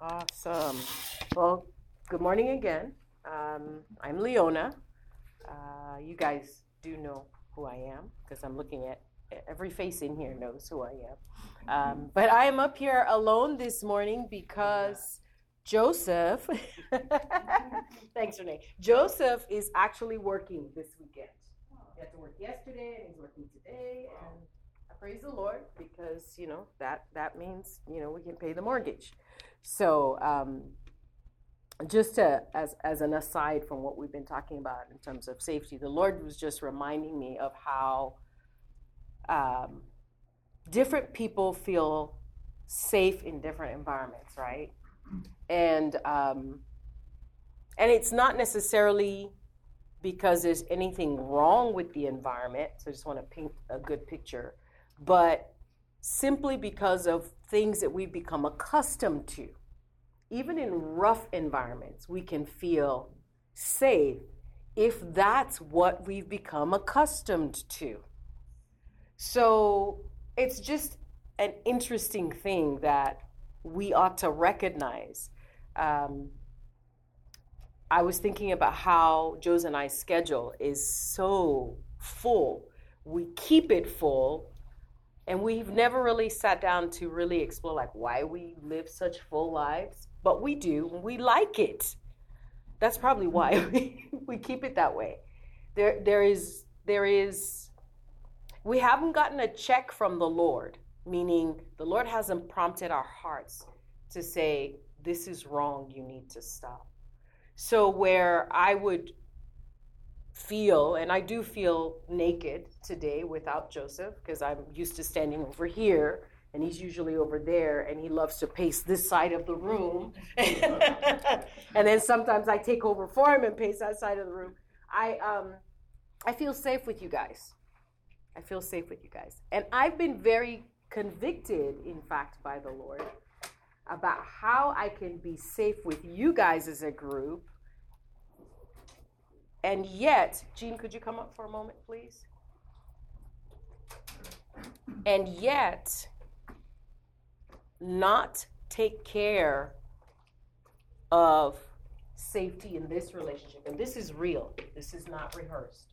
Awesome. Well, good morning again. I'm Leona. You guys do know who I am because I'm looking at every face in here knows who I am. But I am up here alone this morning because Joseph, thanks Renee, Joseph is actually working this weekend. He had to work yesterday and he's working today. And I praise the Lord because, you know, that means, you know, we can pay the mortgage. So just as an aside from what we've been talking about in terms of safety, the Lord was just reminding me of how different people feel safe in different environments, right? And it's not necessarily because there's anything wrong with the environment. So I just want to paint a good picture, but simply because of things that we've become accustomed to, even in rough environments, we can feel safe if that's what we've become accustomed to. So it's just an interesting thing that we ought to recognize. I was thinking about how Joe's and I's schedule is so full. We keep it full, and we've never really sat down to really explore like why we live such full lives, but we do. We like it. That's probably why we keep it that way. There is. We haven't gotten a check from the Lord, meaning the Lord hasn't prompted our hearts to say, this is wrong, you need to stop. So where I would feel, and I do feel naked today without Joseph, because I'm used to standing over here, and he's usually over there, and he loves to pace this side of the room. And then sometimes I take over for him and pace that side of the room. I feel safe with you guys. I feel safe with you guys. And I've been very convicted, in fact, by the Lord about how I can be safe with you guys as a group. And yet, Gene, could you come up for a moment, please? And yet, not take care of safety in this relationship. And this is real. This is not rehearsed.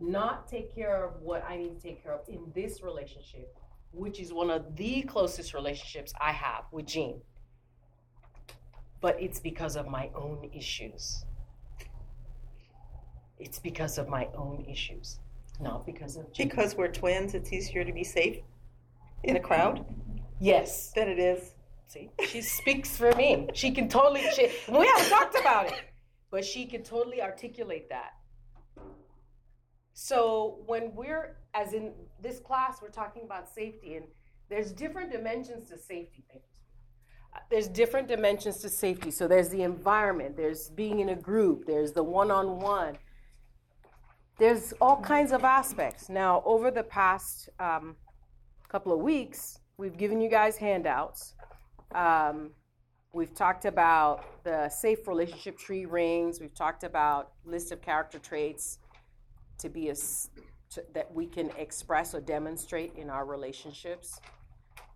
Not take care of what I need to take care of in this relationship, which is one of the closest relationships I have with Jean. But it's because of my own issues. It's because of my own issues, not because of Jean. Because we're twins, it's easier to be safe in a crowd? Yes. Than it is. See, she speaks for me. She can totally, we haven't talked about it, but she can totally articulate that. So when we're, as in this class, we're talking about safety, and there's different dimensions to safety. There's different dimensions to safety. So there's the environment, there's being in a group, there's the one-on-one. There's all kinds of aspects. Now, over the past couple of weeks, we've given you guys handouts. We've talked about the safe relationship tree rings. We've talked about list of character traits to be that we can express or demonstrate in our relationships.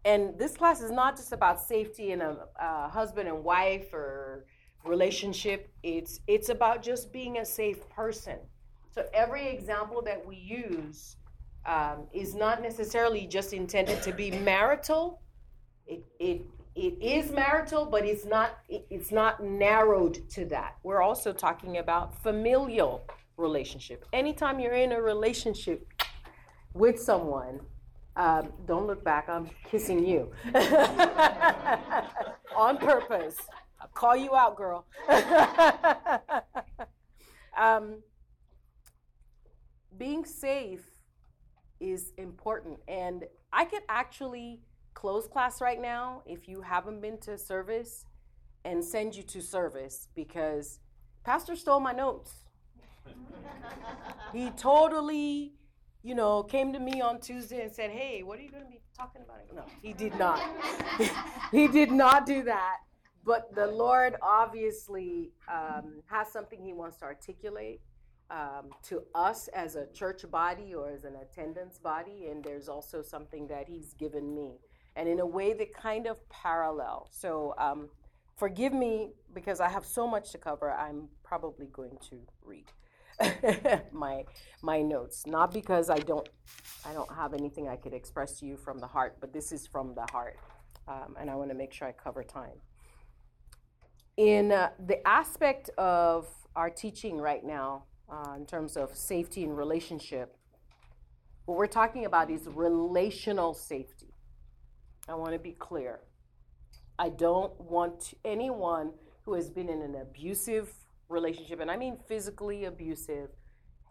And this class is not just about safety in a husband and wife or relationship. It's about just being a safe person. So every example that we use is not necessarily just intended to be marital. It is marital, but it's not narrowed to that. We're also talking about familial relationship. Anytime you're in a relationship with someone, don't look back, I'm kissing you. On purpose. I'll call you out, girl. Being safe is important. And I could actually close class right now if you haven't been to service and send you to service because Pastor stole my notes. He totally, you know, came to me on Tuesday and said, hey, what are you going to be talking about? No, he did not. He did not do that. But the Lord obviously has something he wants to articulate to us as a church body or as an attendance body. And there's also something that he's given me. and in a way that kind of parallel. So forgive me because I have so much to cover. I'm probably going to read my notes, not because I don't have anything I could express to you from the heart, but this is from the heart, and I want to make sure I cover time. In the aspect of our teaching right now, in terms of safety and relationship, what we're talking about is relational safety. I want to be clear. I don't want anyone who has been in an abusive relationship, and I mean physically abusive,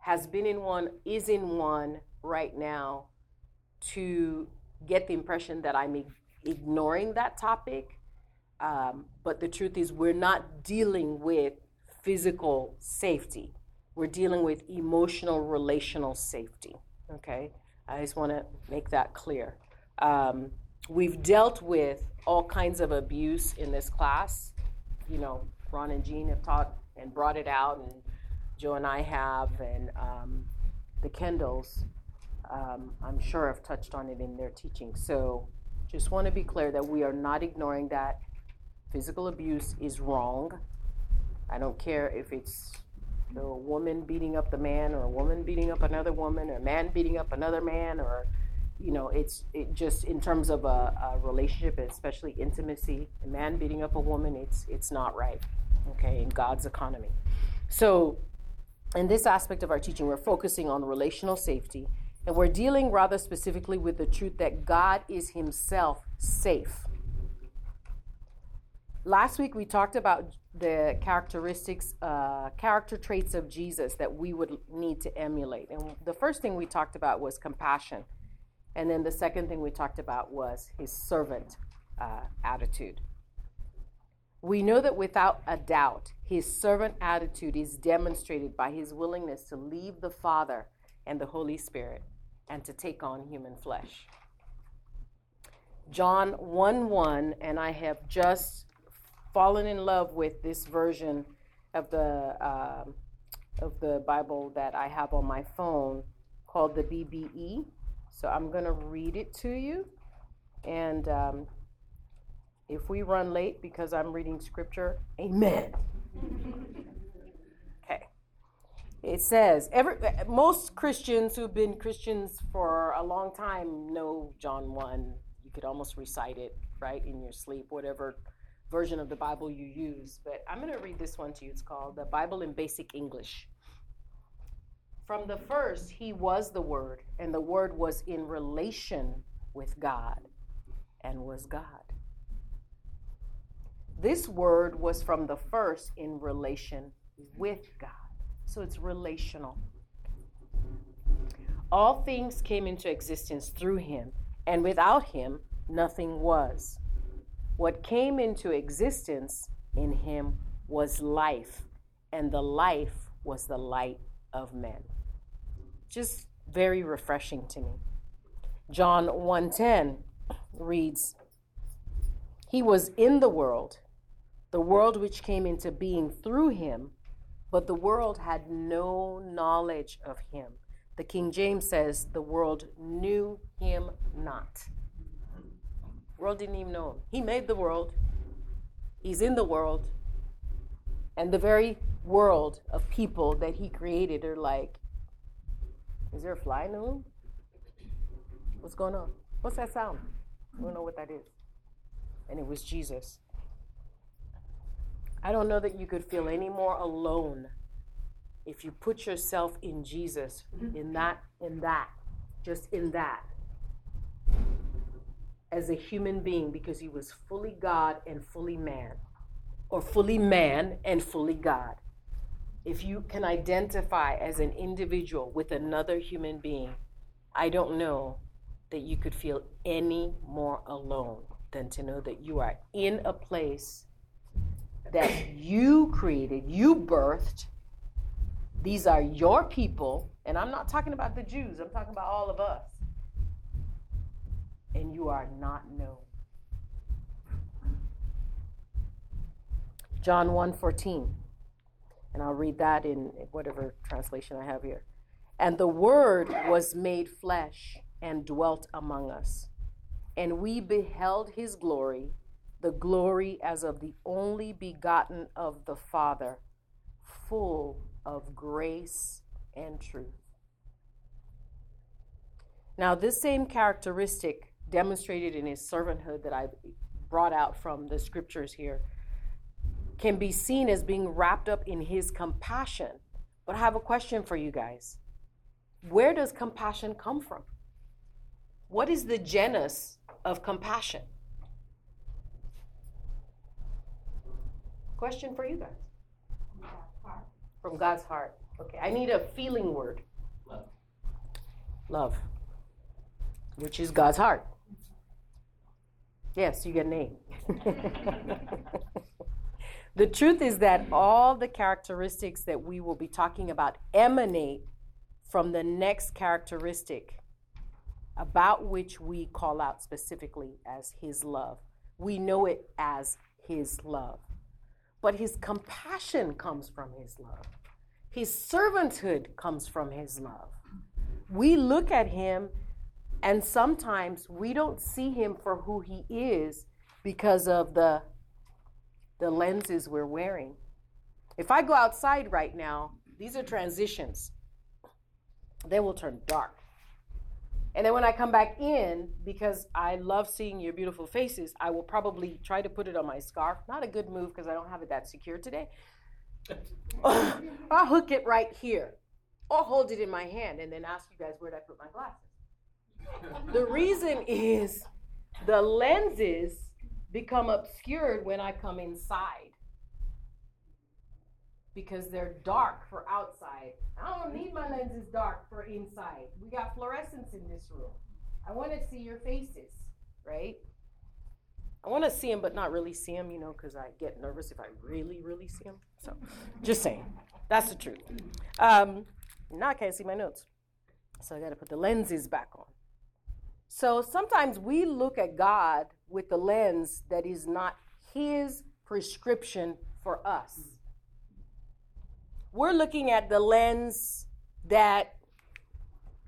has been in one, is in one right now, to get the impression that I'm ignoring that topic. But the truth is, we're not dealing with physical safety. We're dealing with emotional, relational safety. Okay, I just want to make that clear. We've dealt with all kinds of abuse in this class. You know, Ron and Jean have taught and brought it out, and Joe and I have, and the Kendalls, I'm sure, have touched on it in their teaching. So just want to be clear that we are not ignoring that. Physical abuse is wrong. I don't care if it's a woman beating up the man, or a woman beating up another woman, or a man beating up another man, or, you know, it just in terms of a relationship, especially intimacy, a man beating up a woman, it's not right, okay, in God's economy. So in this aspect of our teaching, we're focusing on relational safety, and we're dealing rather specifically with the truth that God is himself safe. Last week, we talked about the character traits of Jesus that we would need to emulate. And the first thing we talked about was compassion. And then the second thing we talked about was his servant attitude. We know that without a doubt, his servant attitude is demonstrated by his willingness to leave the Father and the Holy Spirit and to take on human flesh. John 1:1, and I have just fallen in love with this version of the Bible that I have on my phone called the BBE. So I'm going to read it to you. And if we run late because I'm reading scripture, amen. Okay. It says, most Christians who've been Christians for a long time know John 1. You could almost recite it, right, in your sleep, whatever version of the Bible you use, but I'm going to read this one to you. It's called the Bible in Basic English. From the first, he was the Word, and the Word was in relation with God and was God. This Word was from the first in relation with God. So it's relational. All things came into existence through him, and without him, nothing was. What came into existence in him was life, and the life was the light of men. Just very refreshing to me. John 1:10 reads, he was in the world which came into being through him, but the world had no knowledge of him. The King James says, the world knew him not. World didn't even know him. He made the world. He's in the world. And the very world of people that he created are like, is there a fly in the room? What's going on? What's that sound? I don't know what that is. And it was Jesus. I don't know that you could feel any more alone if you put yourself in Jesus, in that. As a human being, because he was fully God and fully man, or fully man and fully God. If you can identify as an individual with another human being, I don't know that you could feel any more alone than to know that you are in a place that you created, you birthed. These are your people, and I'm not talking about the Jews, I'm talking about all of us. And you are not known. John 1:14, and I'll read that in whatever translation I have here. And the Word was made flesh and dwelt among us, And we beheld his glory, the glory as of the only begotten of the Father, full of grace and truth. Now, this same characteristic demonstrated in his servanthood that I brought out from the scriptures here can be seen as being wrapped up in his compassion. But I have a question for you guys. Where does compassion come from? What is the genus of compassion? Question for you guys. From God's heart. From God's heart. Okay, I need a feeling word. Love. Love, which is God's heart. Yes, you get an A. The truth is that all the characteristics that we will be talking about emanate from the next characteristic about which we call out specifically as his love. We know it as his love. But his compassion comes from his love. His servanthood comes from his love. We look at him and sometimes we don't see him for who he is because of the lenses we're wearing. If I go outside right now, these are transitions. They will turn dark. And then when I come back in, because I love seeing your beautiful faces, I will probably try to put it on my scarf. Not a good move because I don't have it that secure today. I'll hook it right here or hold it in my hand and then ask you guys, where did I put my glasses? The reason is the lenses become obscured when I come inside because they're dark for outside. I don't need my lenses dark for inside. We got fluorescence in this room. I want to see your faces, right? I want to see them, but not really see them, you know, because I get nervous if I really, really see them. So just saying. That's the truth. Now I can't see my notes. So I got to put the lenses back on. So sometimes we look at God with the lens that is not his prescription for us. We're looking at the lens that,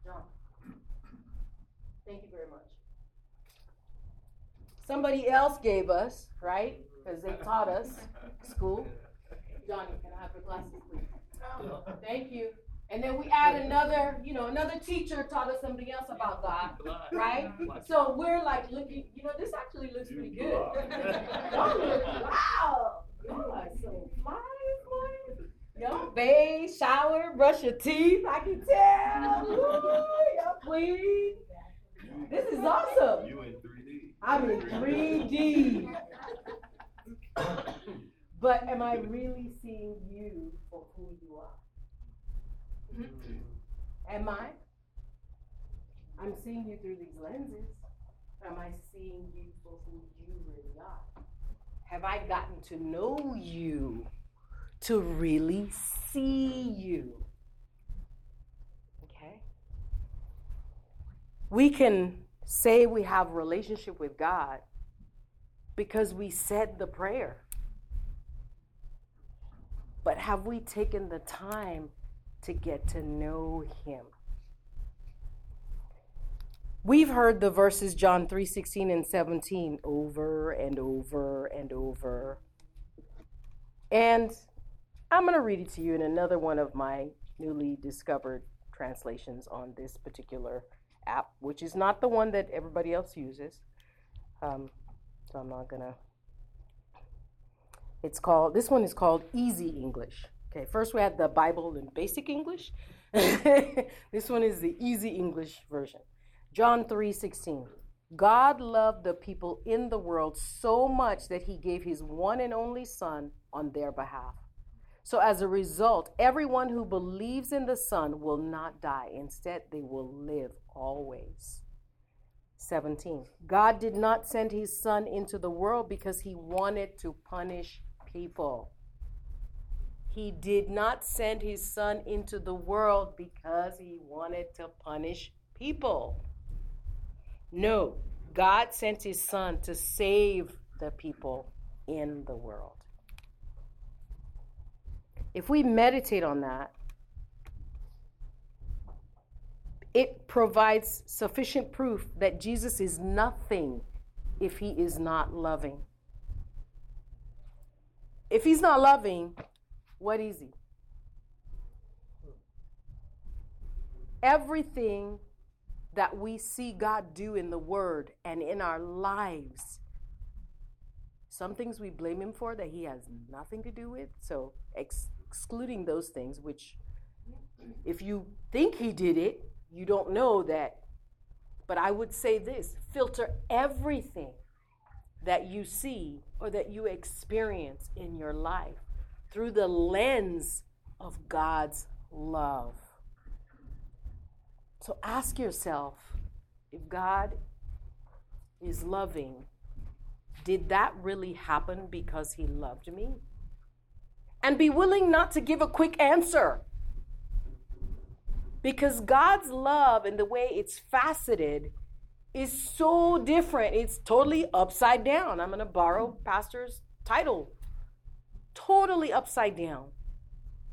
John, thank you very much, somebody else gave us, right? Because they taught us school. Johnny, can I have your glasses, please? Oh, thank you. And then we add another, you know, another teacher taught us something else about God, right? So we're like looking, you know, this actually looks pretty good. Wow, you are so fly. Y'all bathe, shower, brush your teeth. I can tell. Y'all clean. This is awesome. You in 3D. I'm in 3D. But am I really seeing you for who you are? Am I? I'm seeing you through these lenses. Am I seeing you for who you really are? Have I gotten to know you to really see you? Okay? We can say we have a relationship with God because we said the prayer. But have we taken the time to get to know him? We've heard the verses John 3:16 and 17 over and over and over. And I'm going to read it to you in another one of my newly discovered translations on this particular app, which is not the one that everybody else uses. So I'm not going to. It's called, this one is called Easy English. Okay, first we had the Bible in Basic English. This one is the Easy English version. John 3:16. God loved the people in the world so much that he gave his one and only Son on their behalf. So as a result, everyone who believes in the Son will not die. Instead, they will live always. 17. God did not send his Son into the world because he wanted to punish people. He did not send his Son into the world because he wanted to punish people. No, God sent his Son to save the people in the world. If we meditate on that, It provides sufficient proof that Jesus is nothing if he is not loving. If he's not loving, what is he? Everything that we see God do in the Word and in our lives, some things we blame him for that he has nothing to do with. So excluding those things, which if you think he did it, you don't know that. But I would say this, filter everything that you see or that you experience in your life through the lens of God's love. So ask yourself, if God is loving, did that really happen because he loved me? And be willing not to give a quick answer. Because God's love and the way it's faceted is so different. It's totally upside down. I'm going to borrow Pastor's title. Totally upside down.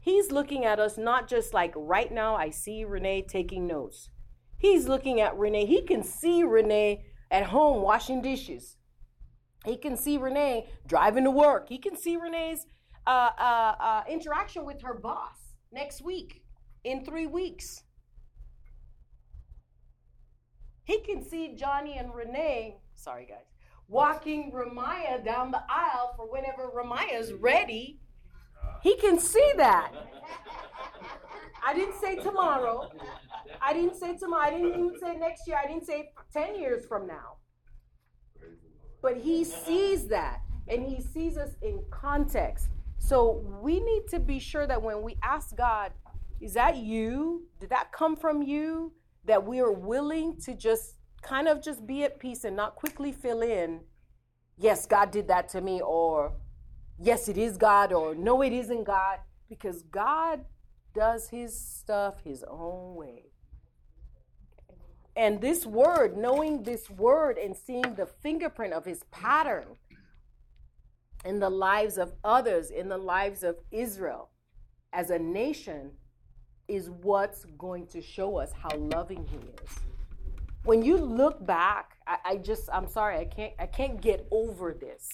He's looking at us not just like right now I see Renee taking notes. He's looking at Renee. He can see Renee at home washing dishes. He can see Renee driving to work. He can see Renee's interaction with her boss next week, in 3 weeks. He can see Johnny and Renee, sorry guys, walking Ramaya down the aisle for whenever Ramaya's ready. He can see that. I didn't say tomorrow. I didn't say tomorrow. I didn't even say next year. I didn't say 10 years from now. But he sees that, and he sees us in context. So we need to be sure that when we ask God, is that you? Did that come from you? That we are willing to just kind of just be at peace and not quickly fill in, yes, God did that to me, or yes, it is God, or no, it isn't God, because God does his stuff his own way. And this word, knowing this word and seeing the fingerprint of his pattern in the lives of others, in the lives of Israel as a nation, is what's going to show us how loving he is. When you look back, I can't get over this.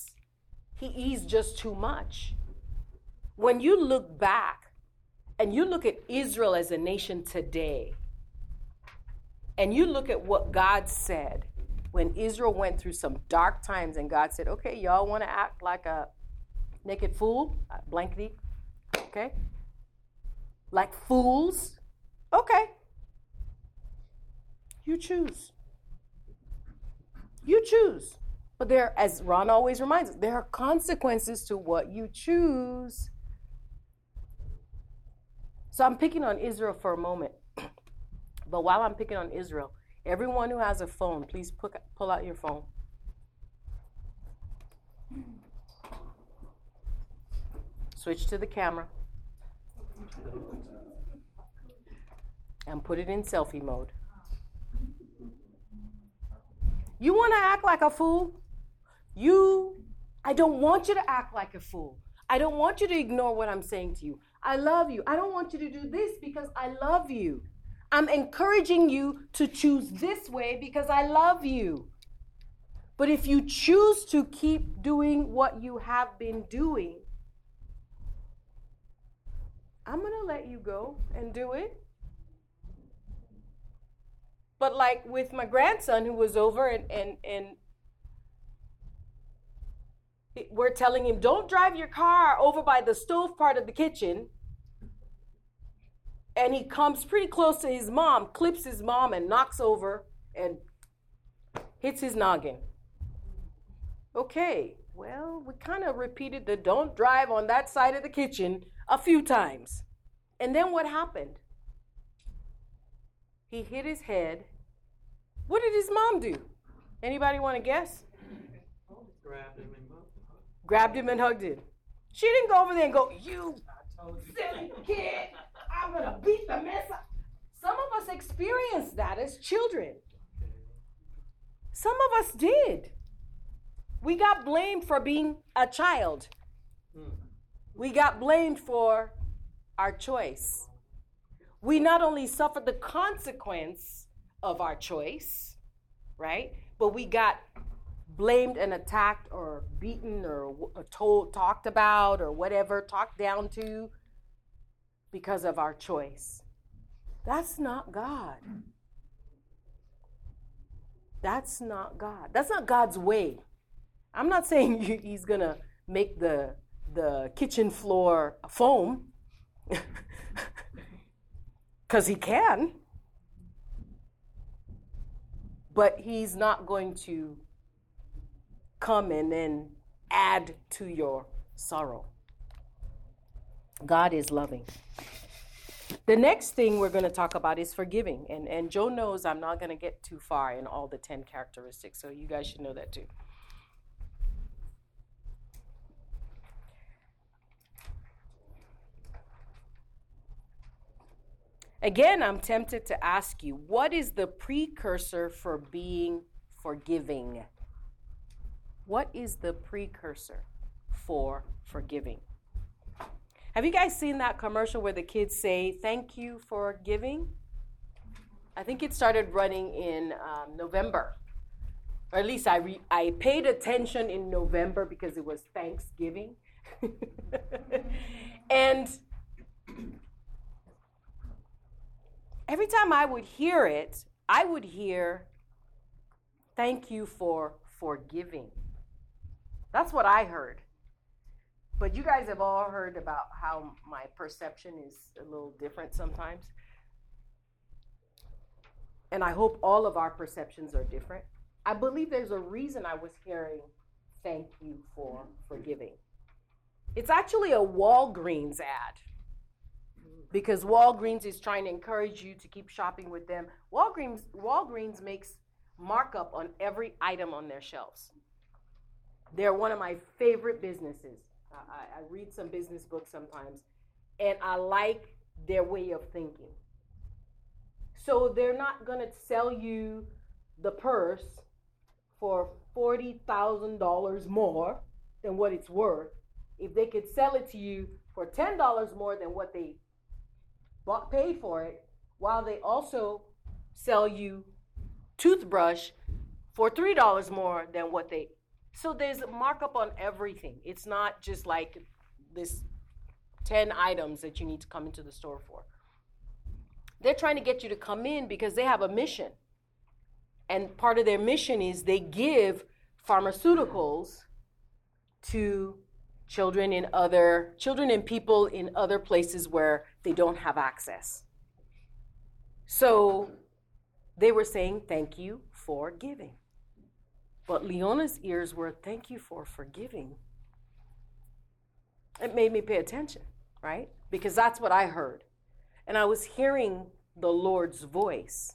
He is just too much. When you look back and you look at Israel as a nation today, and you look at what God said when Israel went through some dark times, and God said, okay, y'all want to act like a naked fool, blankety, okay? Like fools? Okay. You choose. You choose. But there, as Ron always reminds us, there are consequences to what you choose. So I'm picking on Israel for a moment. But while I'm picking on Israel, everyone who has a phone, please pull out your phone. Switch to the camera. And put it in selfie mode. You want to act like a fool? I don't want you to act like a fool. I don't want you to ignore what I'm saying to you. I love you. I don't want you to do this because I love you. I'm encouraging you to choose this way because I love you. But if you choose to keep doing what you have been doing, I'm going to let you go and do it. But like with my grandson who was over and we're telling him, don't drive your car over by the stove part of the kitchen. And he comes pretty close to his mom, clips his mom and knocks over and hits his noggin. Okay, well, we kind of repeated the don't drive on that side of the kitchen a few times. And then what happened? He hit his head. What did his mom do? Anybody want to guess? Grabbed him and hugged him. She didn't go over there and go, you silly kid, I'm going to beat the mess up. Some of us experienced that as children. Some of us did. We got blamed for being a child. We got blamed for our choice. we not only suffered the consequence of our choice, right? But we got blamed and attacked or beaten or told, talked about or whatever, talked down to because of our choice. That's not God. That's not God. That's not God's way. I'm not saying he's going to make the kitchen floor foam because he can. But he's not going to come and then add to your sorrow. God is loving. The next thing we're going to talk about is forgiving. And Joe knows I'm not going to get too far in all the 10 characteristics, so you guys should know that too. Again, I'm tempted to ask you, what is the precursor for being forgiving? What is the precursor for forgiving? Have you guys seen that commercial where the kids say, thank you for giving? I think it started running in November. Or at least I paid attention in November because it was Thanksgiving. And every time I would hear it, I would hear, thank you for forgiving. That's what I heard. But you guys have all heard about how my perception is a little different sometimes. And I hope all of our perceptions are different. I believe there's a reason I was hearing, thank you for forgiving. It's actually a Walgreens ad. Because Walgreens is trying to encourage you to keep shopping with them. Walgreens makes markup on every item on their shelves. They're one of my favorite businesses. I read some business books sometimes, and I like their way of thinking. So they're not going to sell you the purse for $40,000 more than what it's worth if they could sell it to you for $10 more than what they paid for it, while they also sell you toothbrush for $3 more than what they. So there's a markup on everything. It's not just like this 10 items that you need to come into the store for. They're trying to get you to come in because they have a mission. And part of their mission is they give pharmaceuticals to children and people in other places where they don't have access. So they were saying, thank you for giving. But Leona's ears were, thank you for forgiving. It made me pay attention, right? Because that's what I heard. And I was hearing the Lord's voice.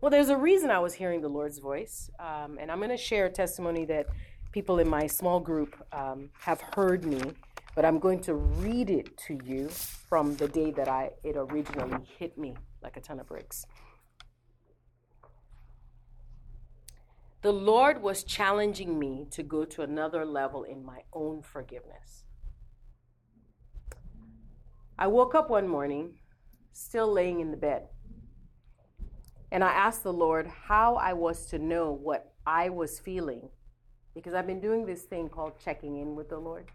Well, there's a reason I was hearing the Lord's voice. And I'm going to share a testimony that people in my small group have heard me. But I'm going to read it to you from the day that it originally hit me like a ton of bricks. The Lord was challenging me to go to another level in my own forgiveness. I woke up one morning, still laying in the bed, and I asked the Lord how I was to know what I was feeling, because I've been doing this thing called checking in with the Lord.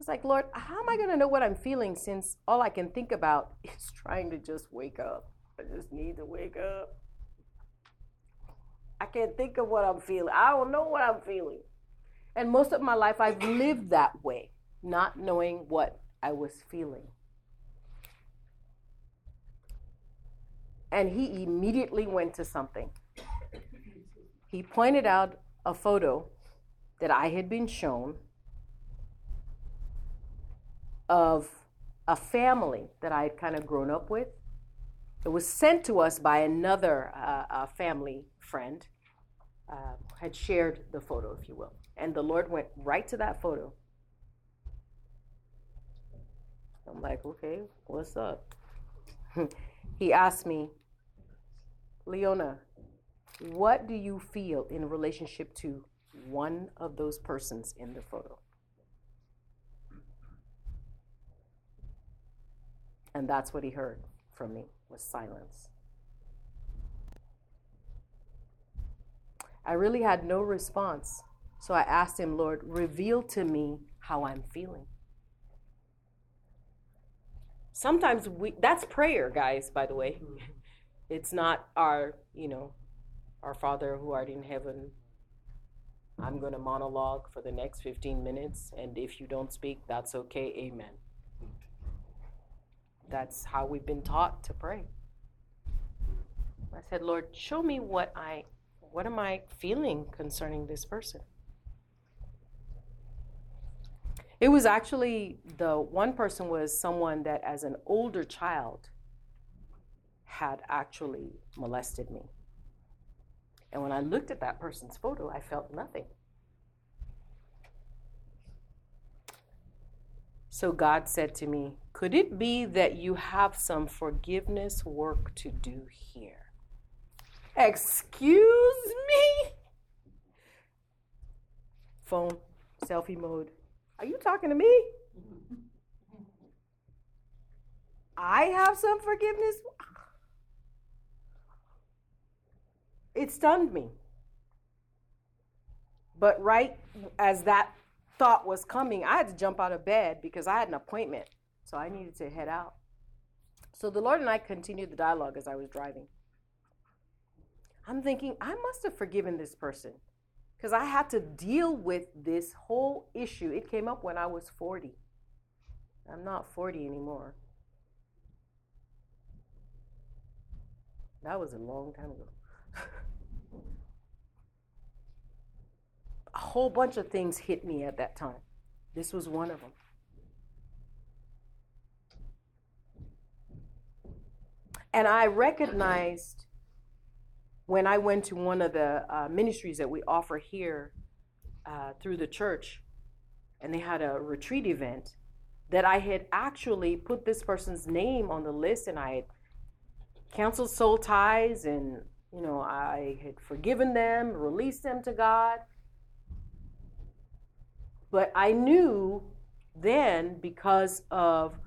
It's like, Lord, how am I going to know what I'm feeling since all I can think about is trying to just wake up? I just need to wake up. I can't think of what I'm feeling. I don't know what I'm feeling. And most of my life, I've lived that way, not knowing what I was feeling. And he immediately went to something. He pointed out a photo that I had been shown of a family that I had kind of grown up with. It was sent to us by another family friend, had shared the photo, if you will. And the Lord went right to that photo. I'm like, okay, what's up? He asked me, Leona, what do you feel in relationship to one of those persons in the photo? And that's what he heard from me, was silence. I really had no response. So I asked him, Lord, reveal to me how I'm feeling. Sometimes that's prayer, guys, by the way. It's not our Father who art in heaven. I'm going to monologue for the next 15 minutes. And if you don't speak, that's okay. Amen. That's how we've been taught to pray. I said, Lord, show me what am I feeling concerning this person? It was actually, the one person was someone that as an older child had actually molested me. And when I looked at that person's photo, I felt nothing. So God said to me, could it be that you have some forgiveness work to do here? Excuse me? Phone, selfie mode. Are you talking to me? I have some forgiveness. It stunned me. But right as that thought was coming, I had to jump out of bed because I had an appointment. So I needed to head out. So the Lord and I continued the dialogue as I was driving. I'm thinking, I must have forgiven this person, because I had to deal with this whole issue. It came up when I was 40. I'm not 40 anymore. That was a long time ago. A whole bunch of things hit me at that time. This was one of them. And I recognized when I went to one of the ministries that we offer here through the church, and they had a retreat event, that I had actually put this person's name on the list, and I had canceled soul ties, and I had forgiven them, released them to God. But I knew then, because of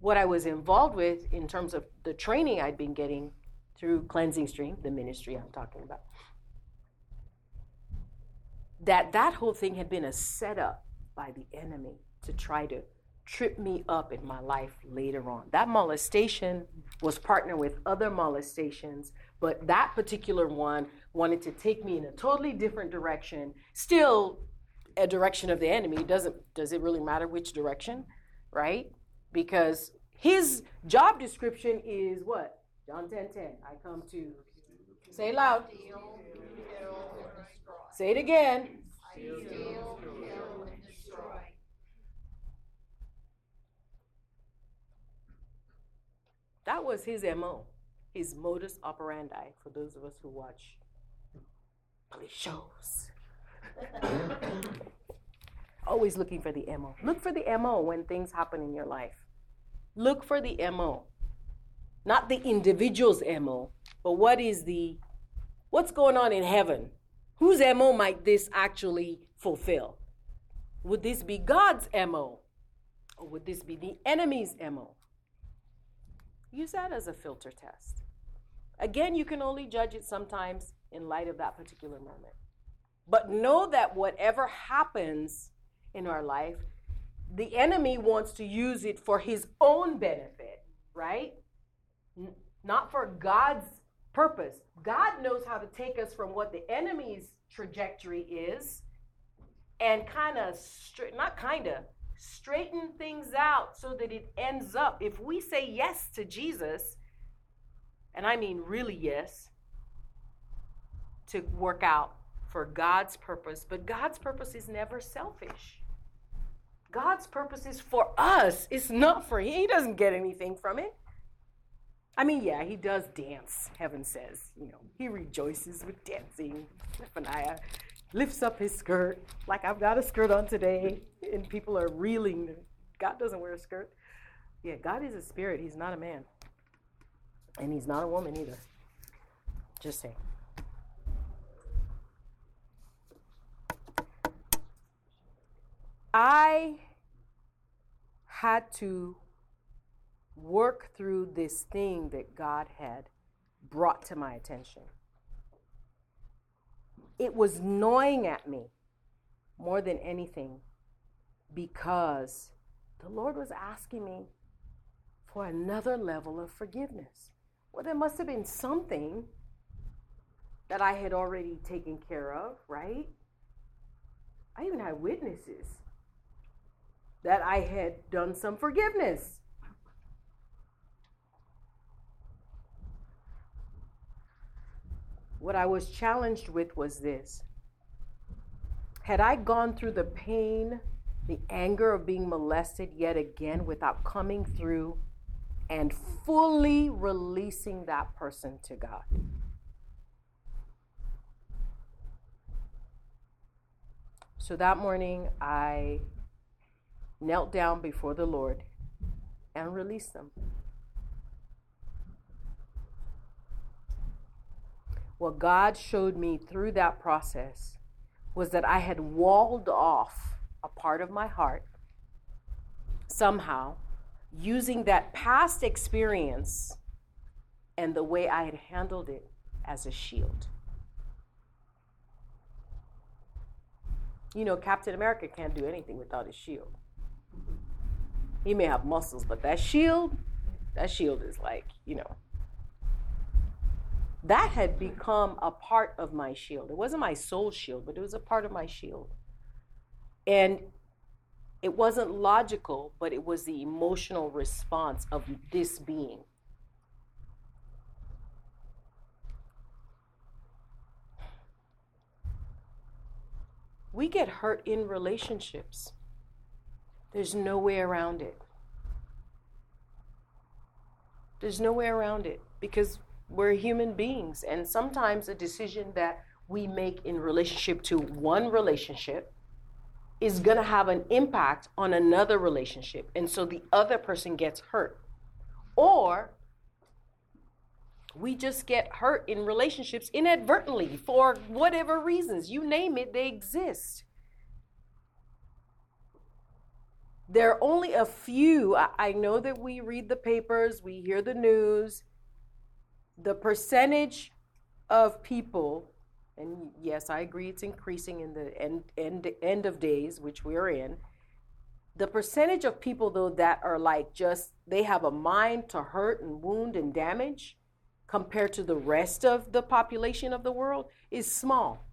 what I was involved with in terms of the training I'd been getting through Cleansing Stream, the ministry I'm talking about, that whole thing had been a setup by the enemy to try to trip me up in my life later on. That molestation was partnered with other molestations, but that particular one wanted to take me in a totally different direction, still a direction of the enemy. Does it really matter which direction, right? Because his job description is what? John 10:10. I come to say it loud. Say it again. Steal, kill, and destroy. That was his MO, his modus operandi, for those of us who watch police shows. Always looking for the MO. Look for the MO when things happen in your life. Look for the MO. Not the individual's MO, but what's going on in heaven? Whose MO might this actually fulfill? Would this be God's MO? Or would this be the enemy's MO? Use that as a filter test. Again, you can only judge it sometimes in light of that particular moment. But know that whatever happens in our life, the enemy wants to use it for his own benefit, right? Not for God's purpose. God knows how to take us from what the enemy's trajectory is and straighten things out so that it ends up. If we say yes to Jesus, and I mean really yes, to work out for God's purpose, but God's purpose is never selfish. God's purpose is for us. It's not for him. He doesn't get anything from it. I mean, yeah, he does dance, heaven says. He rejoices with dancing. Zephaniah lifts up his skirt, like I've got a skirt on today, and people are reeling. God doesn't wear a skirt. Yeah, God is a spirit. He's not a man. And he's not a woman either. Just saying. I had to work through this thing that God had brought to my attention. It was gnawing at me more than anything because the Lord was asking me for another level of forgiveness. Well, there must have been something that I had already taken care of, right? I even had witnesses that I had done some forgiveness. What I was challenged with was this. Had I gone through the pain, the anger of being molested yet again without coming through and fully releasing that person to God? So that morning, I knelt down before the Lord and released them. What God showed me through that process was that I had walled off a part of my heart somehow, using that past experience and the way I had handled it as a shield. You know, Captain America can't do anything without his shield. He may have muscles, but that shield is like, you know. That had become a part of my shield. It wasn't my soul shield, but it was a part of my shield. And it wasn't logical, but it was the emotional response of this being. We get hurt in relationships. There's no way around it. There's no way around it because we're human beings, and sometimes a decision that we make in relationship to one relationship is going to have an impact on another relationship, and so the other person gets hurt. Or we just get hurt in relationships inadvertently for whatever reasons. You name it, they exist. There are only a few. I know that we read the papers, we hear the news. The percentage of people, and yes, I agree it's increasing in the end of days, which we're in. The percentage of people, though, that are like just, they have a mind to hurt and wound and damage compared to the rest of the population of the world is small.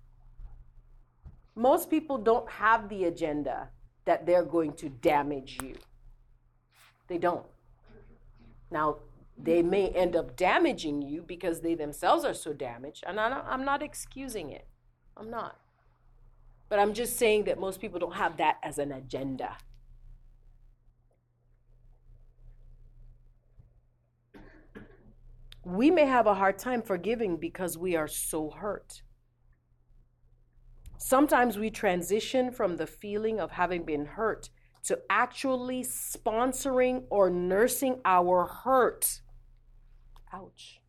Most people don't have the agenda that they're going to damage you. They don't. Now, they may end up damaging you because they themselves are so damaged. And I'm not excusing it. I'm not. But I'm just saying that most people don't have that as an agenda. We may have a hard time forgiving because we are so hurt. Sometimes we transition from the feeling of having been hurt to actually sponsoring or nursing our hurt. Ouch.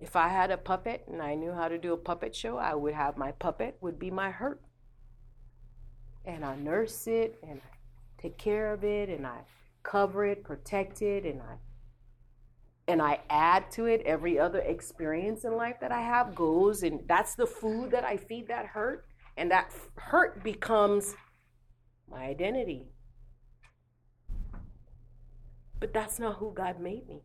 If I had a puppet and I knew how to do a puppet show, I would have my puppet would be my hurt. And I nurse it and I take care of it and I cover it, protect it, and I add to it. Every other experience in life that I have goes, and that's the food that I feed that hurt, and that hurt becomes my identity. But that's not who God made me.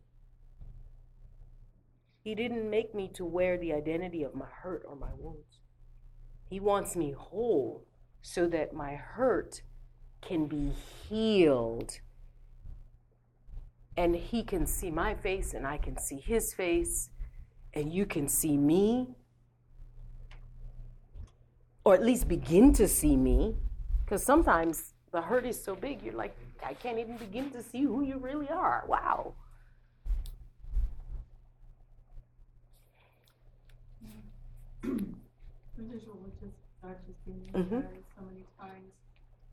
He didn't make me to wear the identity of my hurt or my wounds. He wants me whole so that my hurt can be healed. And he can see my face and I can see his face and you can see me, or at least begin to see me, because sometimes the hurt is so big, you're like, I can't even begin to see who you really are. Wow. Visual, which is just being necessary so many times.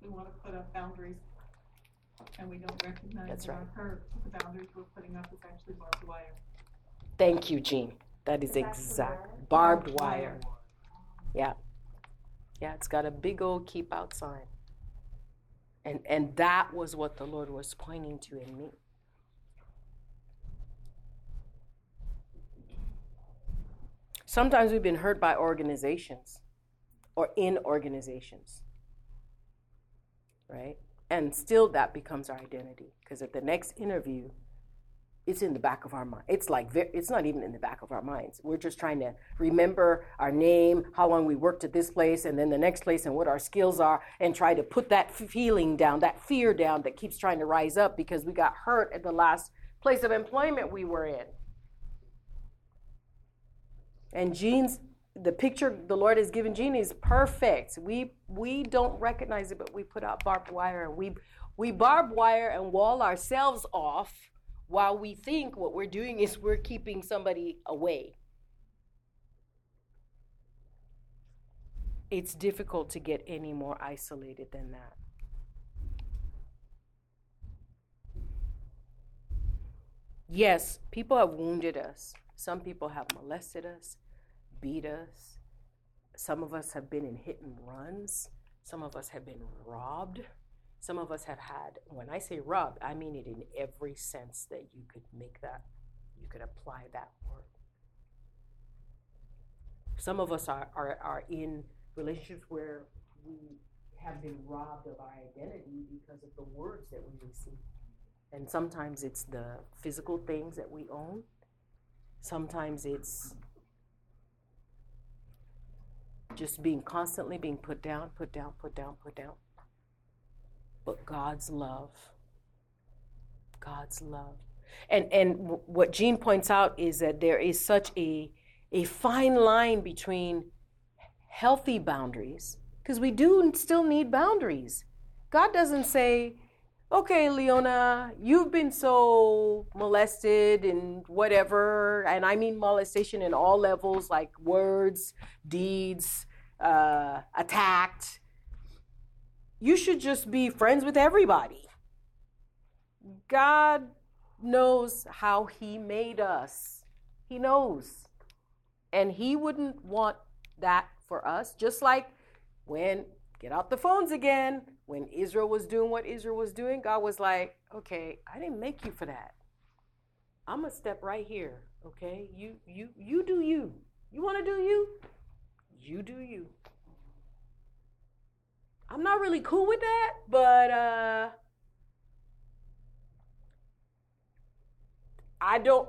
We want to put up boundaries, and we don't recognize that's that right. Our hurt, the boundaries we're putting up is actually barbed wire. Thank you, Jean. That is exact. Barbed wire. Yeah. Yeah, it's got a big old keep out sign. And that was what the Lord was pointing to in me. Sometimes we've been hurt by organizations or in organizations, right? And still that becomes our identity, because at the next interview, it's in the back of our mind. It's like, it's not even in the back of our minds. We're just trying to remember our name, how long we worked at this place, and then the next place, and what our skills are, and try to put that feeling down, that fear down that keeps trying to rise up because we got hurt at the last place of employment we were in. And the picture the Lord has given Gene is perfect. We don't recognize it, but we put out barbed wire. We barbed wire and wall ourselves off, while we think what we're doing is we're keeping somebody away. It's difficult to get any more isolated than that. Yes, people have wounded us. Some people have molested us, beat us. Some of us have been in hit and runs. Some of us have been robbed. Some of us have had, when I say robbed, I mean it in every sense that you could make that, you could apply that word. Some of us are in relationships where we have been robbed of our identity because of the words that we receive. And sometimes it's the physical things that we own. Sometimes it's just being constantly being put down. But God's love. And what Jean points out is that there is such a fine line between healthy boundaries, because we do still need boundaries. God doesn't say, okay, Leona, you've been so molested and whatever, and I mean molestation in all levels, like words, deeds, attacked. You should just be friends with everybody. God knows how he made us. He knows. And he wouldn't want that for us. Just like when, get out the phones again, when Israel was doing what Israel was doing, God was like, okay, I didn't make you for that. I'm going to step right here, okay? You do you. You want to do you? You do you. I'm not really cool with that, but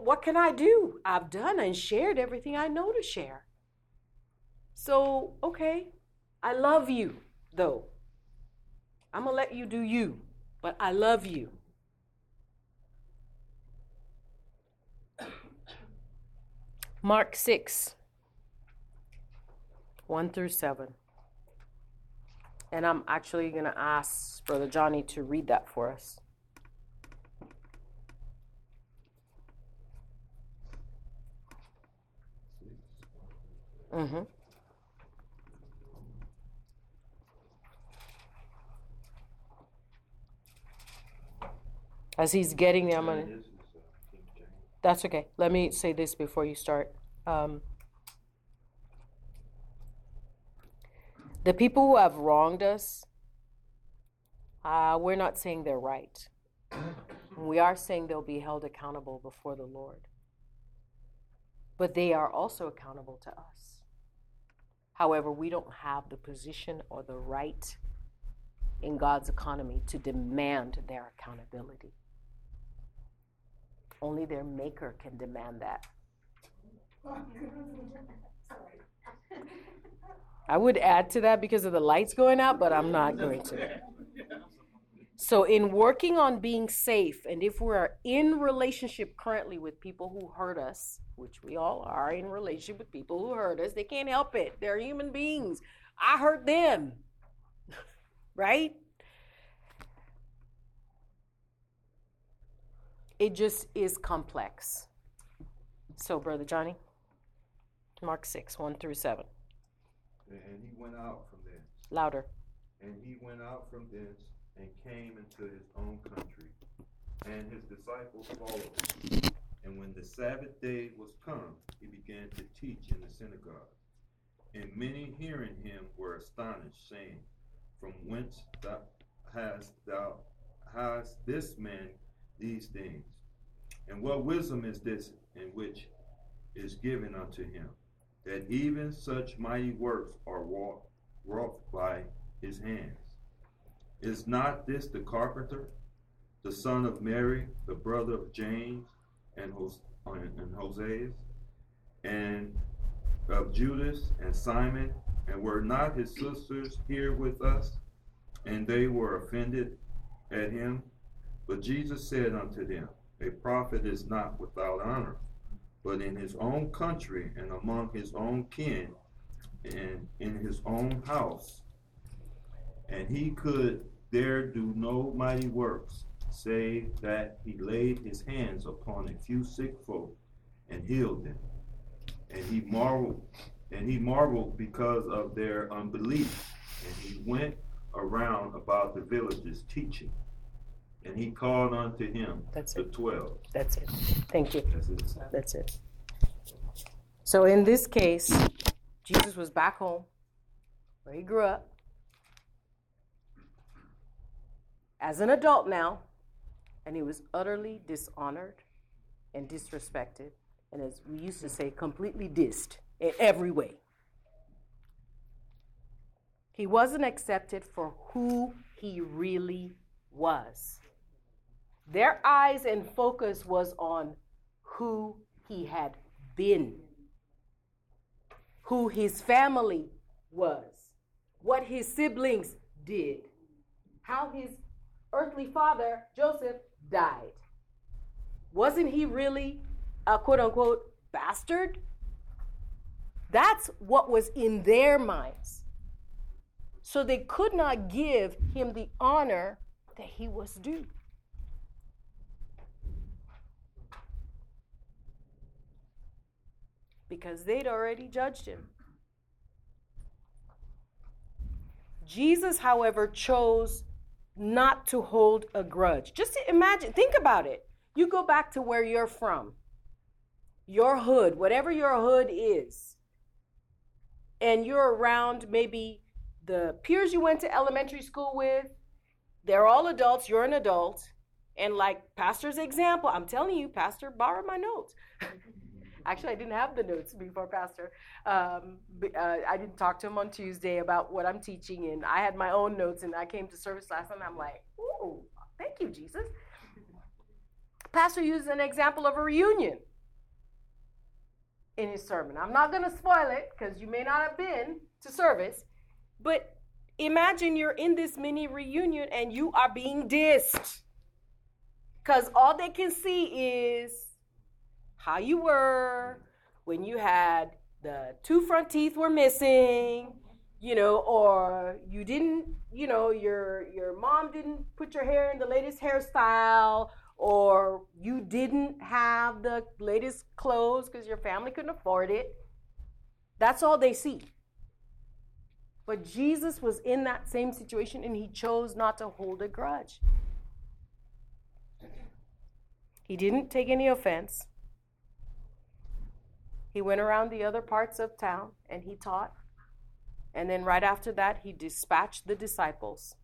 what can I do? I've done and shared everything I know to share. So, okay, I love you, though. I'm going to let you do you, but I love you. Mark 6:1-7. And I'm actually going to ask Brother Johnny to read that for us. Mm-hmm. As he's getting there, that's okay. Let me say this before you start. The people who have wronged us, we're not saying they're right. We are saying they'll be held accountable before the Lord. But they are also accountable to us. However, we don't have the position or the right in God's economy to demand their accountability. Only their maker can demand that. Sorry. I would add to that because of the lights going out, but I'm not going to. So in working on being safe, and if we're in relationship currently with people who hurt us, which we all are in relationship with people who hurt us, they can't help it. They're human beings. I hurt them. Right? It just is complex. So, Brother Johnny, Mark 6:1-7. And he went out from thence. Louder. And he went out from thence and came into his own country. And his disciples followed him. And when the Sabbath day was come, he began to teach in the synagogue. And many hearing him were astonished, saying, From whence hast this man these things? And what wisdom is this in which is given unto him, that even such mighty works are wrought by his hands? Is not this the carpenter, the son of Mary, the brother of James and Joseph, and of Judas and Simon? And were not his sisters here with us? And they were offended at him. But Jesus said unto them, a prophet is not without honor, but in his own country, and among his own kin, and in his own house. And he could there do no mighty works, save that he laid his hands upon a few sick folk and healed them. And he marveled because of their unbelief. And he went around about the villages teaching. And he called unto him the 12. That's it. Thank you. That's it. So in this case, Jesus was back home, where he grew up, as an adult now, and he was utterly dishonored and disrespected, and as we used to say, completely dissed in every way. He wasn't accepted for who he really was. Their eyes and focus was on who he had been, who his family was, what his siblings did, how his earthly father, Joseph, died. Wasn't he really a quote-unquote bastard? That's what was in their minds. So they could not give him the honor that he was due. Because they'd already judged him. Jesus, however, chose not to hold a grudge. Just imagine, think about it. You go back to where you're from, your hood, whatever your hood is, and you're around maybe the peers you went to elementary school with. They're all adults, you're an adult, and like Pastor's example, I'm telling you, Pastor borrowed my notes. Actually, I didn't have the notes before Pastor. I didn't talk to him on Tuesday about what I'm teaching, and I had my own notes, and I came to service last night, and I'm like, ooh, thank you, Jesus. Pastor used an example of a reunion in his sermon. I'm not going to spoil it, because you may not have been to service, but imagine you're in this mini reunion, and you are being dissed, because all they can see is how you were when you had the two front teeth were missing, or you didn't, your mom didn't put your hair in the latest hairstyle, or you didn't have the latest clothes because your family couldn't afford it. That's all they see. But Jesus was in that same situation, and he chose not to hold a grudge. He didn't take any offense. He went around the other parts of town, and he taught. And then right after that, he dispatched the disciples.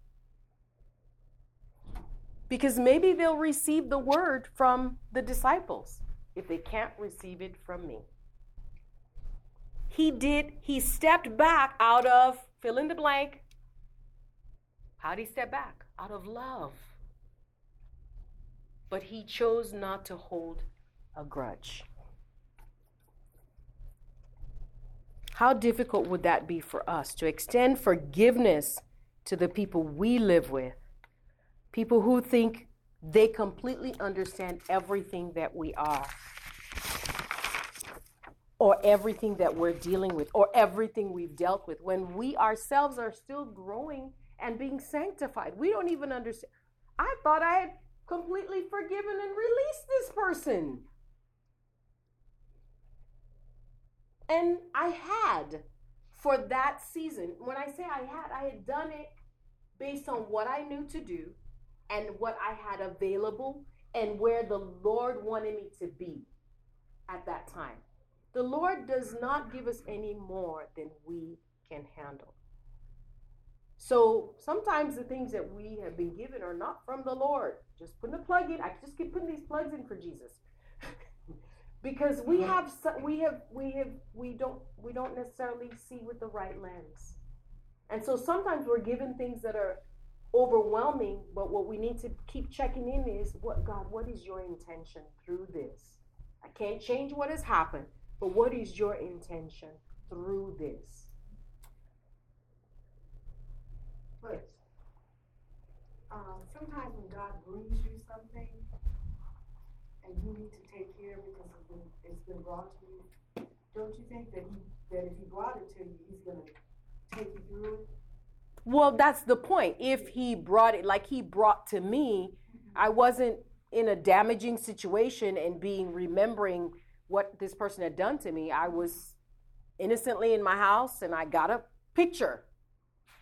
Because maybe they'll receive the word from the disciples if they can't receive it from me. He stepped back out of, fill in the blank. How'd he step back? Out of love. But he chose not to hold a grudge. How difficult would that be for us to extend forgiveness to the people we live with, people who think they completely understand everything that we are, or everything that we're dealing with, or everything we've dealt with, when we ourselves are still growing and being sanctified. We don't even understand. I thought I had completely forgiven and released this person. And I had, for that season, when I say I had done it based on what I knew to do and what I had available and where the Lord wanted me to be at that time. The Lord does not give us any more than we can handle. So sometimes the things that we have been given are not from the Lord. Just putting a plug in. I just keep putting these plugs in for Jesus, because we don't necessarily see with the right lens, and so sometimes we're given things that are overwhelming. But what we need to keep checking in is, what God, what is your intention through this? I can't change what has happened, but what is your intention through this? But sometimes when God brings you something and you need to take care because it's been brought to you, don't you think that if He brought it to you, He's going to take you through it? Well, that's the point. If He brought it, like He brought to me, I wasn't in a damaging situation and remembering what this person had done to me. I was innocently in my house and I got a picture.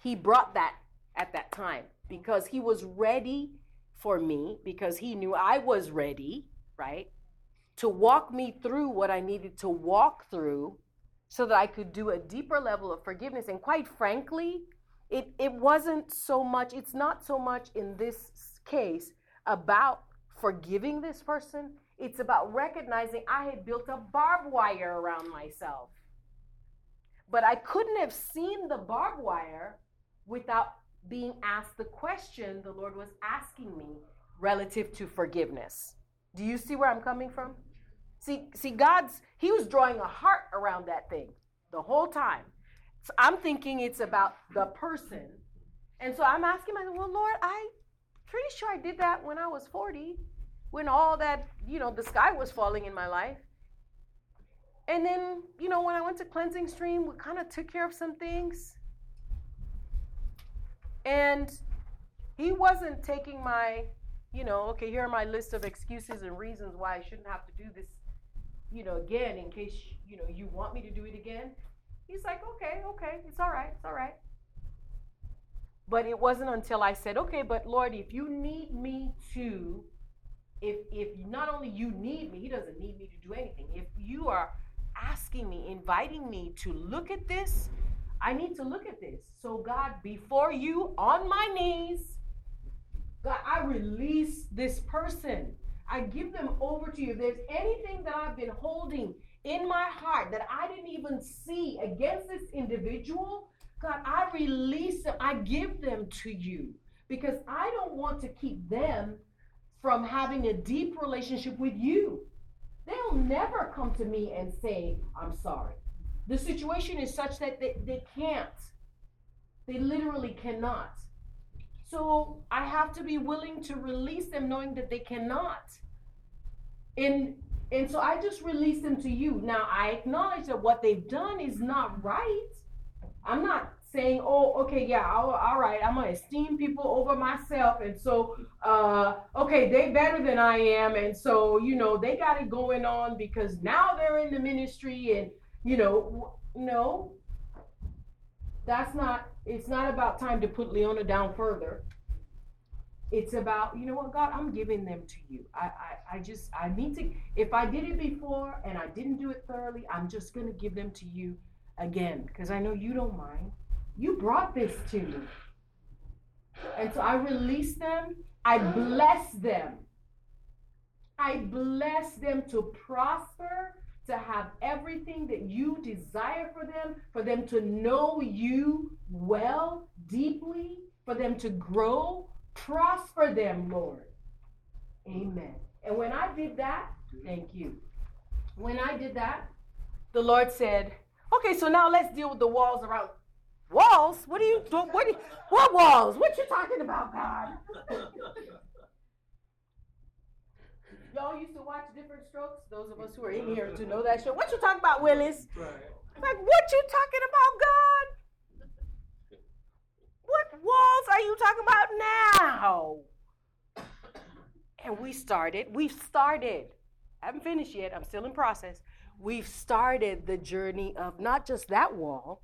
He brought that at that time because He was ready for me, because He knew I was ready, right, to walk me through what I needed to walk through so that I could do a deeper level of forgiveness. And quite frankly, it wasn't so much, it's not so much in this case about forgiving this person. It's about recognizing I had built a barbed wire around myself. But I couldn't have seen the barbed wire without being asked the question the Lord was asking me relative to forgiveness. Do you see where I'm coming from? See, He was drawing a heart around that thing the whole time. So I'm thinking it's about the person. And so I'm asking myself, well, Lord, I'm pretty sure I did that when I was 40, when all that, the sky was falling in my life. And then, when I went to Cleansing Stream, we kind of took care of some things. And He wasn't taking my, okay, here are my list of excuses and reasons why I shouldn't have to do this, again, in case, you want me to do it again. He's like, okay, it's all right. But it wasn't until I said, okay, but Lord, if you need me to, if not only you need me, He doesn't need me to do anything. If you are asking me, inviting me to look at this, I need to look at this. So God, before you, on my knees, God, I release this person. I give them over to you. If there's anything that I've been holding in my heart that I didn't even see against this individual, God, I release them. I give them to you because I don't want to keep them from having a deep relationship with you. They'll never come to me and say, I'm sorry. The situation is such that they can't. They literally cannot. So I have to be willing to release them knowing that they cannot. And so I just release them to you. Now, I acknowledge that what they've done is not right. I'm not saying, all right, I'm going to esteem people over myself. And so, they better than I am. And so, they got it going on because now they're in the ministry and, no, that's not, it's not about time to put Leona down further. It's about, God, I'm giving them to you. I need to, if I did it before and I didn't do it thoroughly, I'm just going to give them to you again, because I know you don't mind. You brought this to me. And so I release them. I bless them to prosper, to have everything that you desire for them to know you well, deeply, for them to grow. Prosper them, Lord. Amen. And when I did that, thank you. When I did that, the Lord said, okay, so now let's deal with the walls around. Walls? What are you doing? What walls? What you talking about, God? Y'all used to watch Different Strokes, those of us who are in here to know that show. What you talking about, Willis? Right. Like, what you talking about, God? What walls are you talking about now? And we've started. I haven't finished yet. I'm still in process. We've started the journey of not just that wall,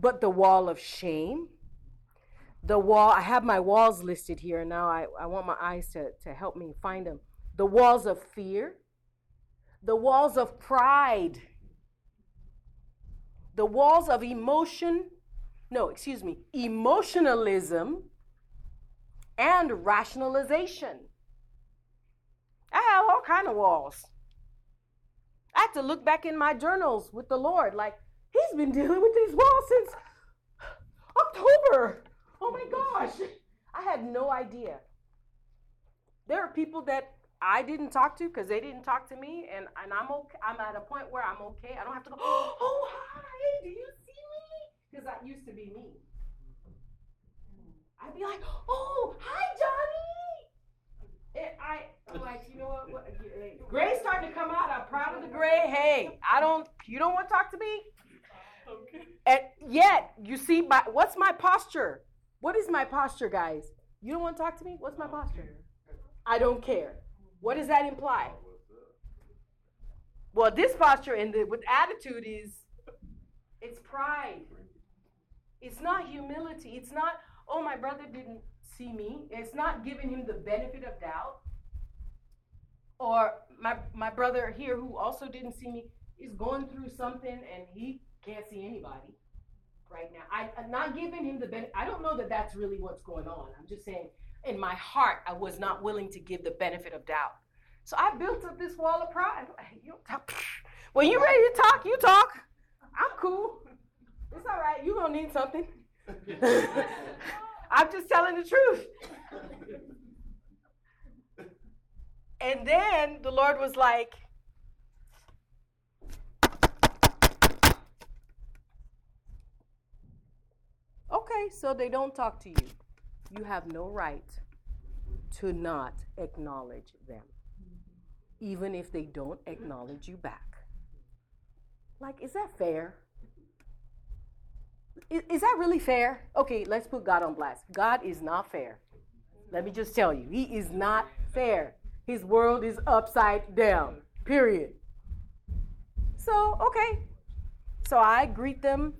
but the wall of shame. The wall, I have my walls listed here, and now I want my eyes to help me find them. The walls of fear, the walls of pride, the walls of emotion, no, excuse me, emotionalism and rationalization. I have all kind of walls. I have to look back in my journals with the Lord, like, he's been dealing with these walls since October. Oh my gosh. I had no idea. There are people that I didn't talk to because they didn't talk to me, and I'm okay. I'm at a point where I'm okay. I don't have to go, oh, hi, do you see me? Because that used to be me. I'd be like, oh, hi, Johnny. And I'm like, you know what? Gray's starting to come out. I'm proud of the gray. Hey, you don't want to talk to me? Okay. And yet, you see, what's my posture? What is my posture, guys? You don't want to talk to me? What's my posture? I don't care. What does that imply? Well, this posture with attitude it's pride. It's not humility. It's not, oh, my brother didn't see me. It's not giving him the benefit of doubt. Or my brother here who also didn't see me is going through something and he can't see anybody right now. I'm not giving him the benefit. I don't know that that's really what's going on. I'm just saying, in my heart, I was not willing to give the benefit of doubt. So I built up this wall of pride. You don't talk. When you're ready to talk, you talk. I'm cool. It's all right. You're going to need something. I'm just telling the truth. And then the Lord was like, okay, so they don't talk to you. You have no right to not acknowledge them, even if they don't acknowledge you back. Like, is that fair? Is that really fair? Okay, let's put God on blast. God is not fair. Let me just tell you, he is not fair. His world is upside down, period. So, okay. So I greet them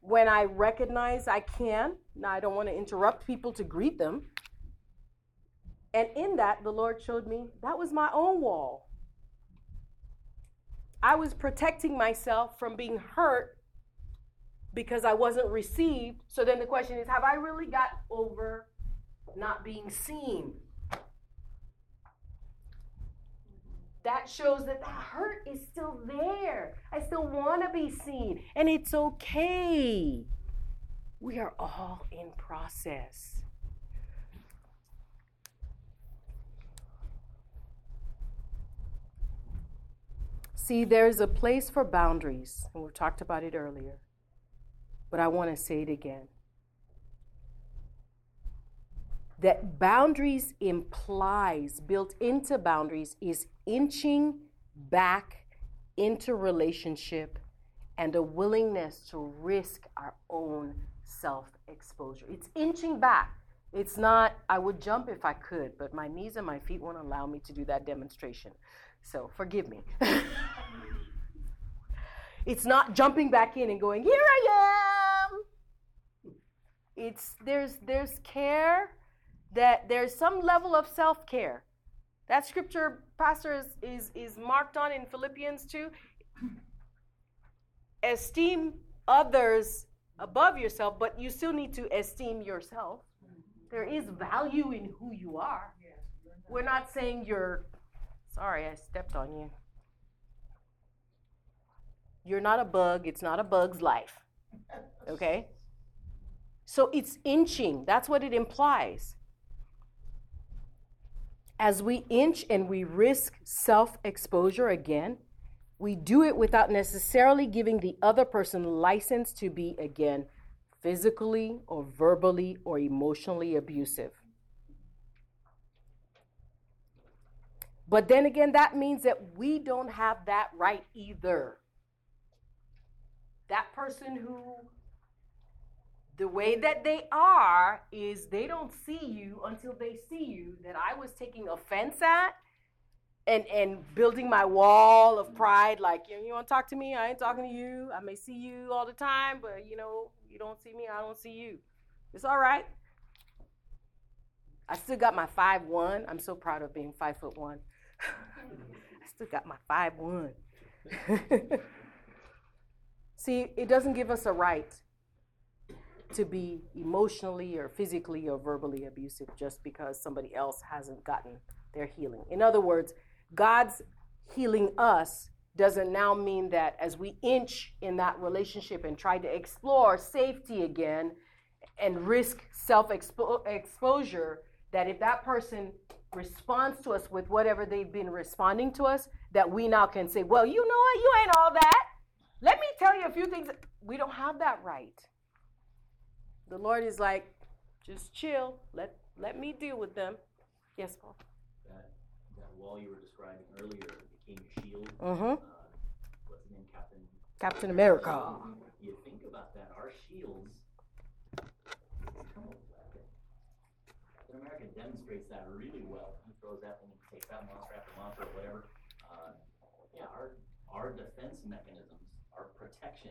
when I recognize I can. Now, I don't want to interrupt people to greet them. And in that, the Lord showed me that was my own wall. I was protecting myself from being hurt because I wasn't received. So then the question is, have I really got over not being seen? That shows that the hurt is still there. I still want to be seen, and it's okay. We are all in process. See, there's a place for boundaries, and we talked about it earlier, but I want to say it again. That boundaries implies, built into boundaries, is inching back into relationship and a willingness to risk our own self-exposure. It's inching back. It's not, I would jump if I could, but my knees and my feet won't allow me to do that demonstration. So forgive me. It's not jumping back in and going, here I am. It's there's care, that there's some level of self-care. That scripture, Pastor, is marked on in Philippians 2. Esteem others above yourself, but you still need to esteem yourself. There is value in who you are. We're not saying sorry, I stepped on you. You're not a bug. It's not a bug's life. Okay? So it's inching. That's what it implies. As we inch and we risk self-exposure again, we do it without necessarily giving the other person license to be, again, physically or verbally or emotionally abusive. But then again, that means that we don't have that right either. That person who, the way that they are is they don't see you until they see you, that I was taking offense at and building my wall of pride, like, you want to talk to me? I ain't talking to you. I may see you all the time, but, you don't see me. I don't see you. It's all right. I still got my 5'1". I'm so proud of being 5'1". I still got my 5'1". See, it doesn't give us a right. to be emotionally or physically or verbally abusive just because somebody else hasn't gotten their healing. In other words, God's healing us doesn't now mean that as we inch in that relationship and try to explore safety again and risk self-exposure, that if that person responds to us with whatever they've been responding to us, that we now can say, well, you know what, you ain't all that. Let me tell you a few things. We don't have that right. The Lord is like, just chill. Let me deal with them. Yes, Paul. That wall you were describing earlier became a shield. What's the name? Captain America. You think about that. Our shields. Captain America demonstrates that really well. He throws that one, takes out monster after monster or whatever. Our defense mechanisms, our protection,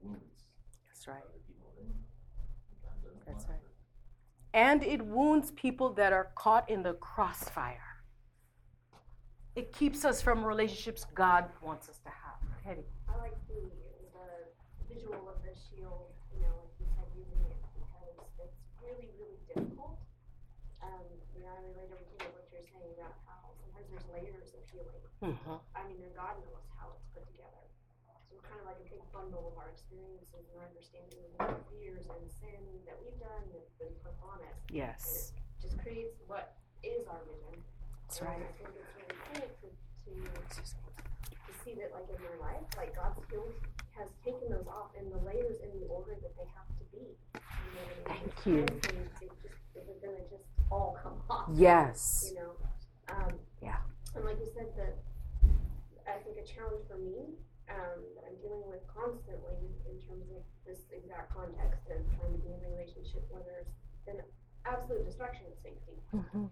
wounds. That's right. That's right. And it wounds people that are caught in the crossfire. It keeps us from relationships God wants us to have. Hetty. I like the visual of the shield, you know, when he said using it, because it's really, really difficult. I relate everything to what you're saying about how sometimes there's layers of healing. God knows how it's put together. So we're kind of like a big bundle of our experiences and our understanding of fears and sin that we've done that's been put on us. Yes. It just creates what is our vision. That's right. I think it's really cool to see that, like, in your life, like, God's healed has taken those off in the layers in the order that they have to be. Thank you. They're going to just all come off. Yes. You know? And like you said, I think a challenge for me that I'm dealing with constantly in terms of this exact context of trying to be in a relationship where there's an absolute destruction of safety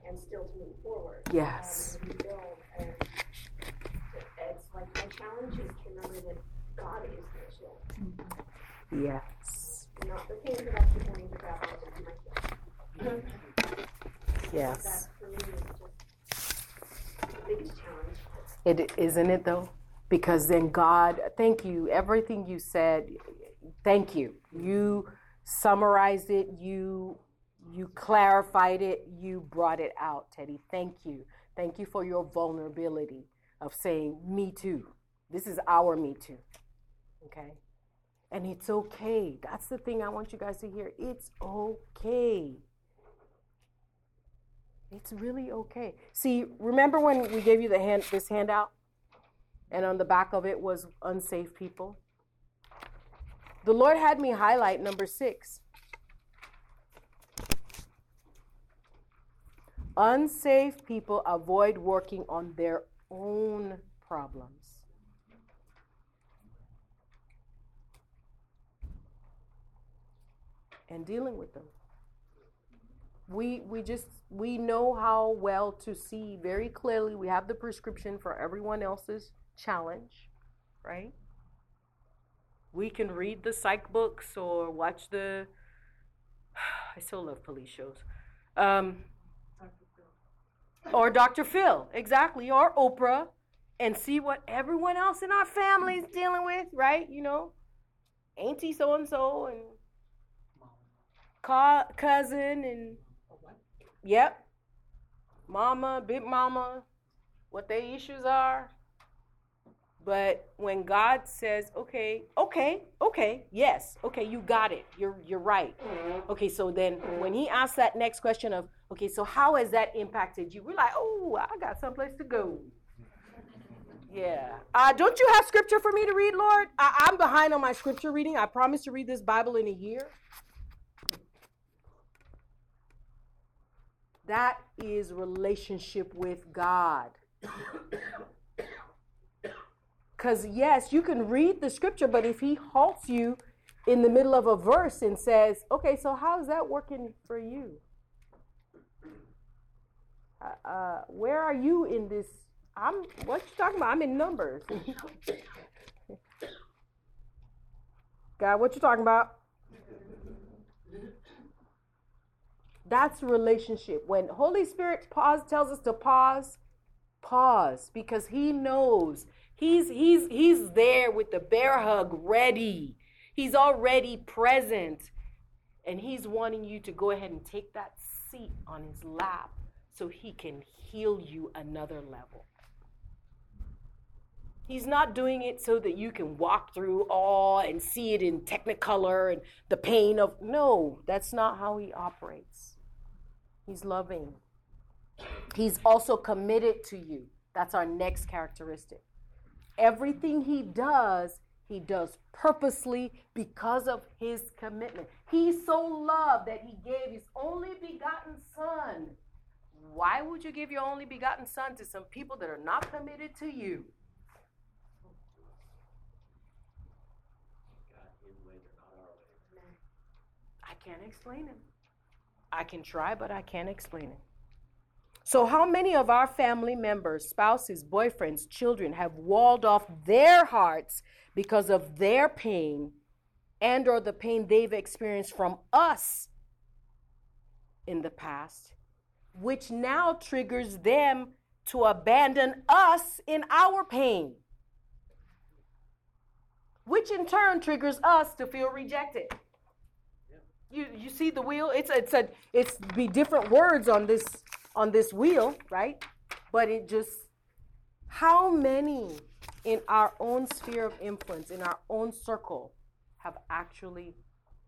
and still to move forward. Yes. And it's like my challenge is to remember that God is my shield. Yes. Not the things that I keep thinking about in my shield. Yes. That for me is just the biggest challenge. It isn't it though, because then God, thank you. Everything you said, thank you. You summarized it. You clarified it. You brought it out, Teddy. Thank you. Thank you for your vulnerability of saying me too. This is our me too. Okay, and it's okay. That's the thing I want you guys to hear. It's okay. It's really okay. See, remember when we gave you this handout? And on the back of it was unsafe people? The Lord had me highlight number 6. Unsafe people avoid working on their own problems. And dealing with them. We know how well to see very clearly. We have the prescription for everyone else's challenge, right? We can read the psych books or watch the. I still love police shows, or Dr. Phil, exactly, or Oprah, and see what everyone else in our family is dealing with, right? You know, Auntie so and so and cousin and. Yep. Mama, big mama, what their issues are. But when God says, okay, yes, okay, you got it. You're right. Okay, so then when he asks that next question of, okay, so how has that impacted you? We're like, oh, I got someplace to go. Yeah. Don't you have scripture for me to read, Lord? I'm behind on my scripture reading. I promised to read this Bible in a year. That is relationship with God. Because, yes, you can read the scripture, but if he halts you in the middle of a verse and says, okay, so how is that working for you? Where are you in this? What you talking about? I'm in Numbers. God, what you talking about? That's relationship. When Holy Spirit tells us to pause, because he knows he's there with the bear hug ready. He's already present. And he's wanting you to go ahead and take that seat on his lap so he can heal you another level. He's not doing it so that you can walk through all and see it in technicolor and the pain of, no, that's not how he operates. He's loving. He's also committed to you. That's our next characteristic. Everything he does purposely because of his commitment. He so loved that he gave his only begotten son. Why would you give your only begotten son to some people that are not committed to you? I can't explain him. I can try, but I can't explain him. So how many of our family members, spouses, boyfriends, children have walled off their hearts because of their pain and or the pain they've experienced from us in the past, which now triggers them to abandon us in our pain, which in turn triggers us to feel rejected? You see the wheel? It's be different words on this wheel, right? But it just, how many in our own sphere of influence, in our own circle, have actually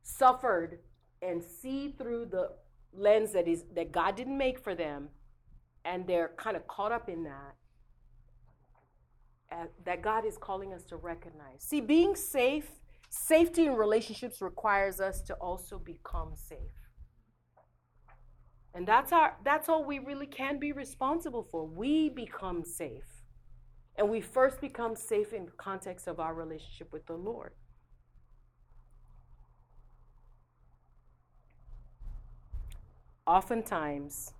suffered and see through the lens that God didn't make for them, and they're kind of caught up in that. That God is calling us to recognize. See, being safe. Safety in relationships requires us to also become safe. And that's all we really can be responsible for. We become safe. And we first become safe in the context of our relationship with the Lord. Oftentimes,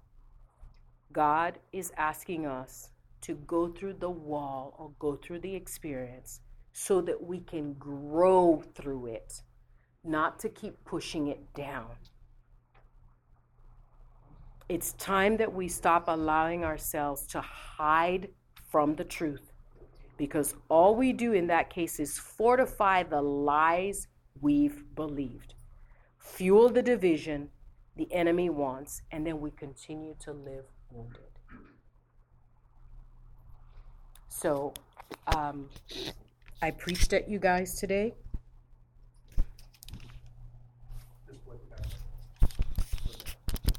God is asking us to go through the wall or go through the experience so that we can grow through it, not to keep pushing it down. It's time that we stop allowing ourselves to hide from the truth, because all we do in that case is fortify the lies we've believed, fuel the division the enemy wants, and then we continue to live wounded. So, I preached at you guys today.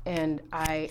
And I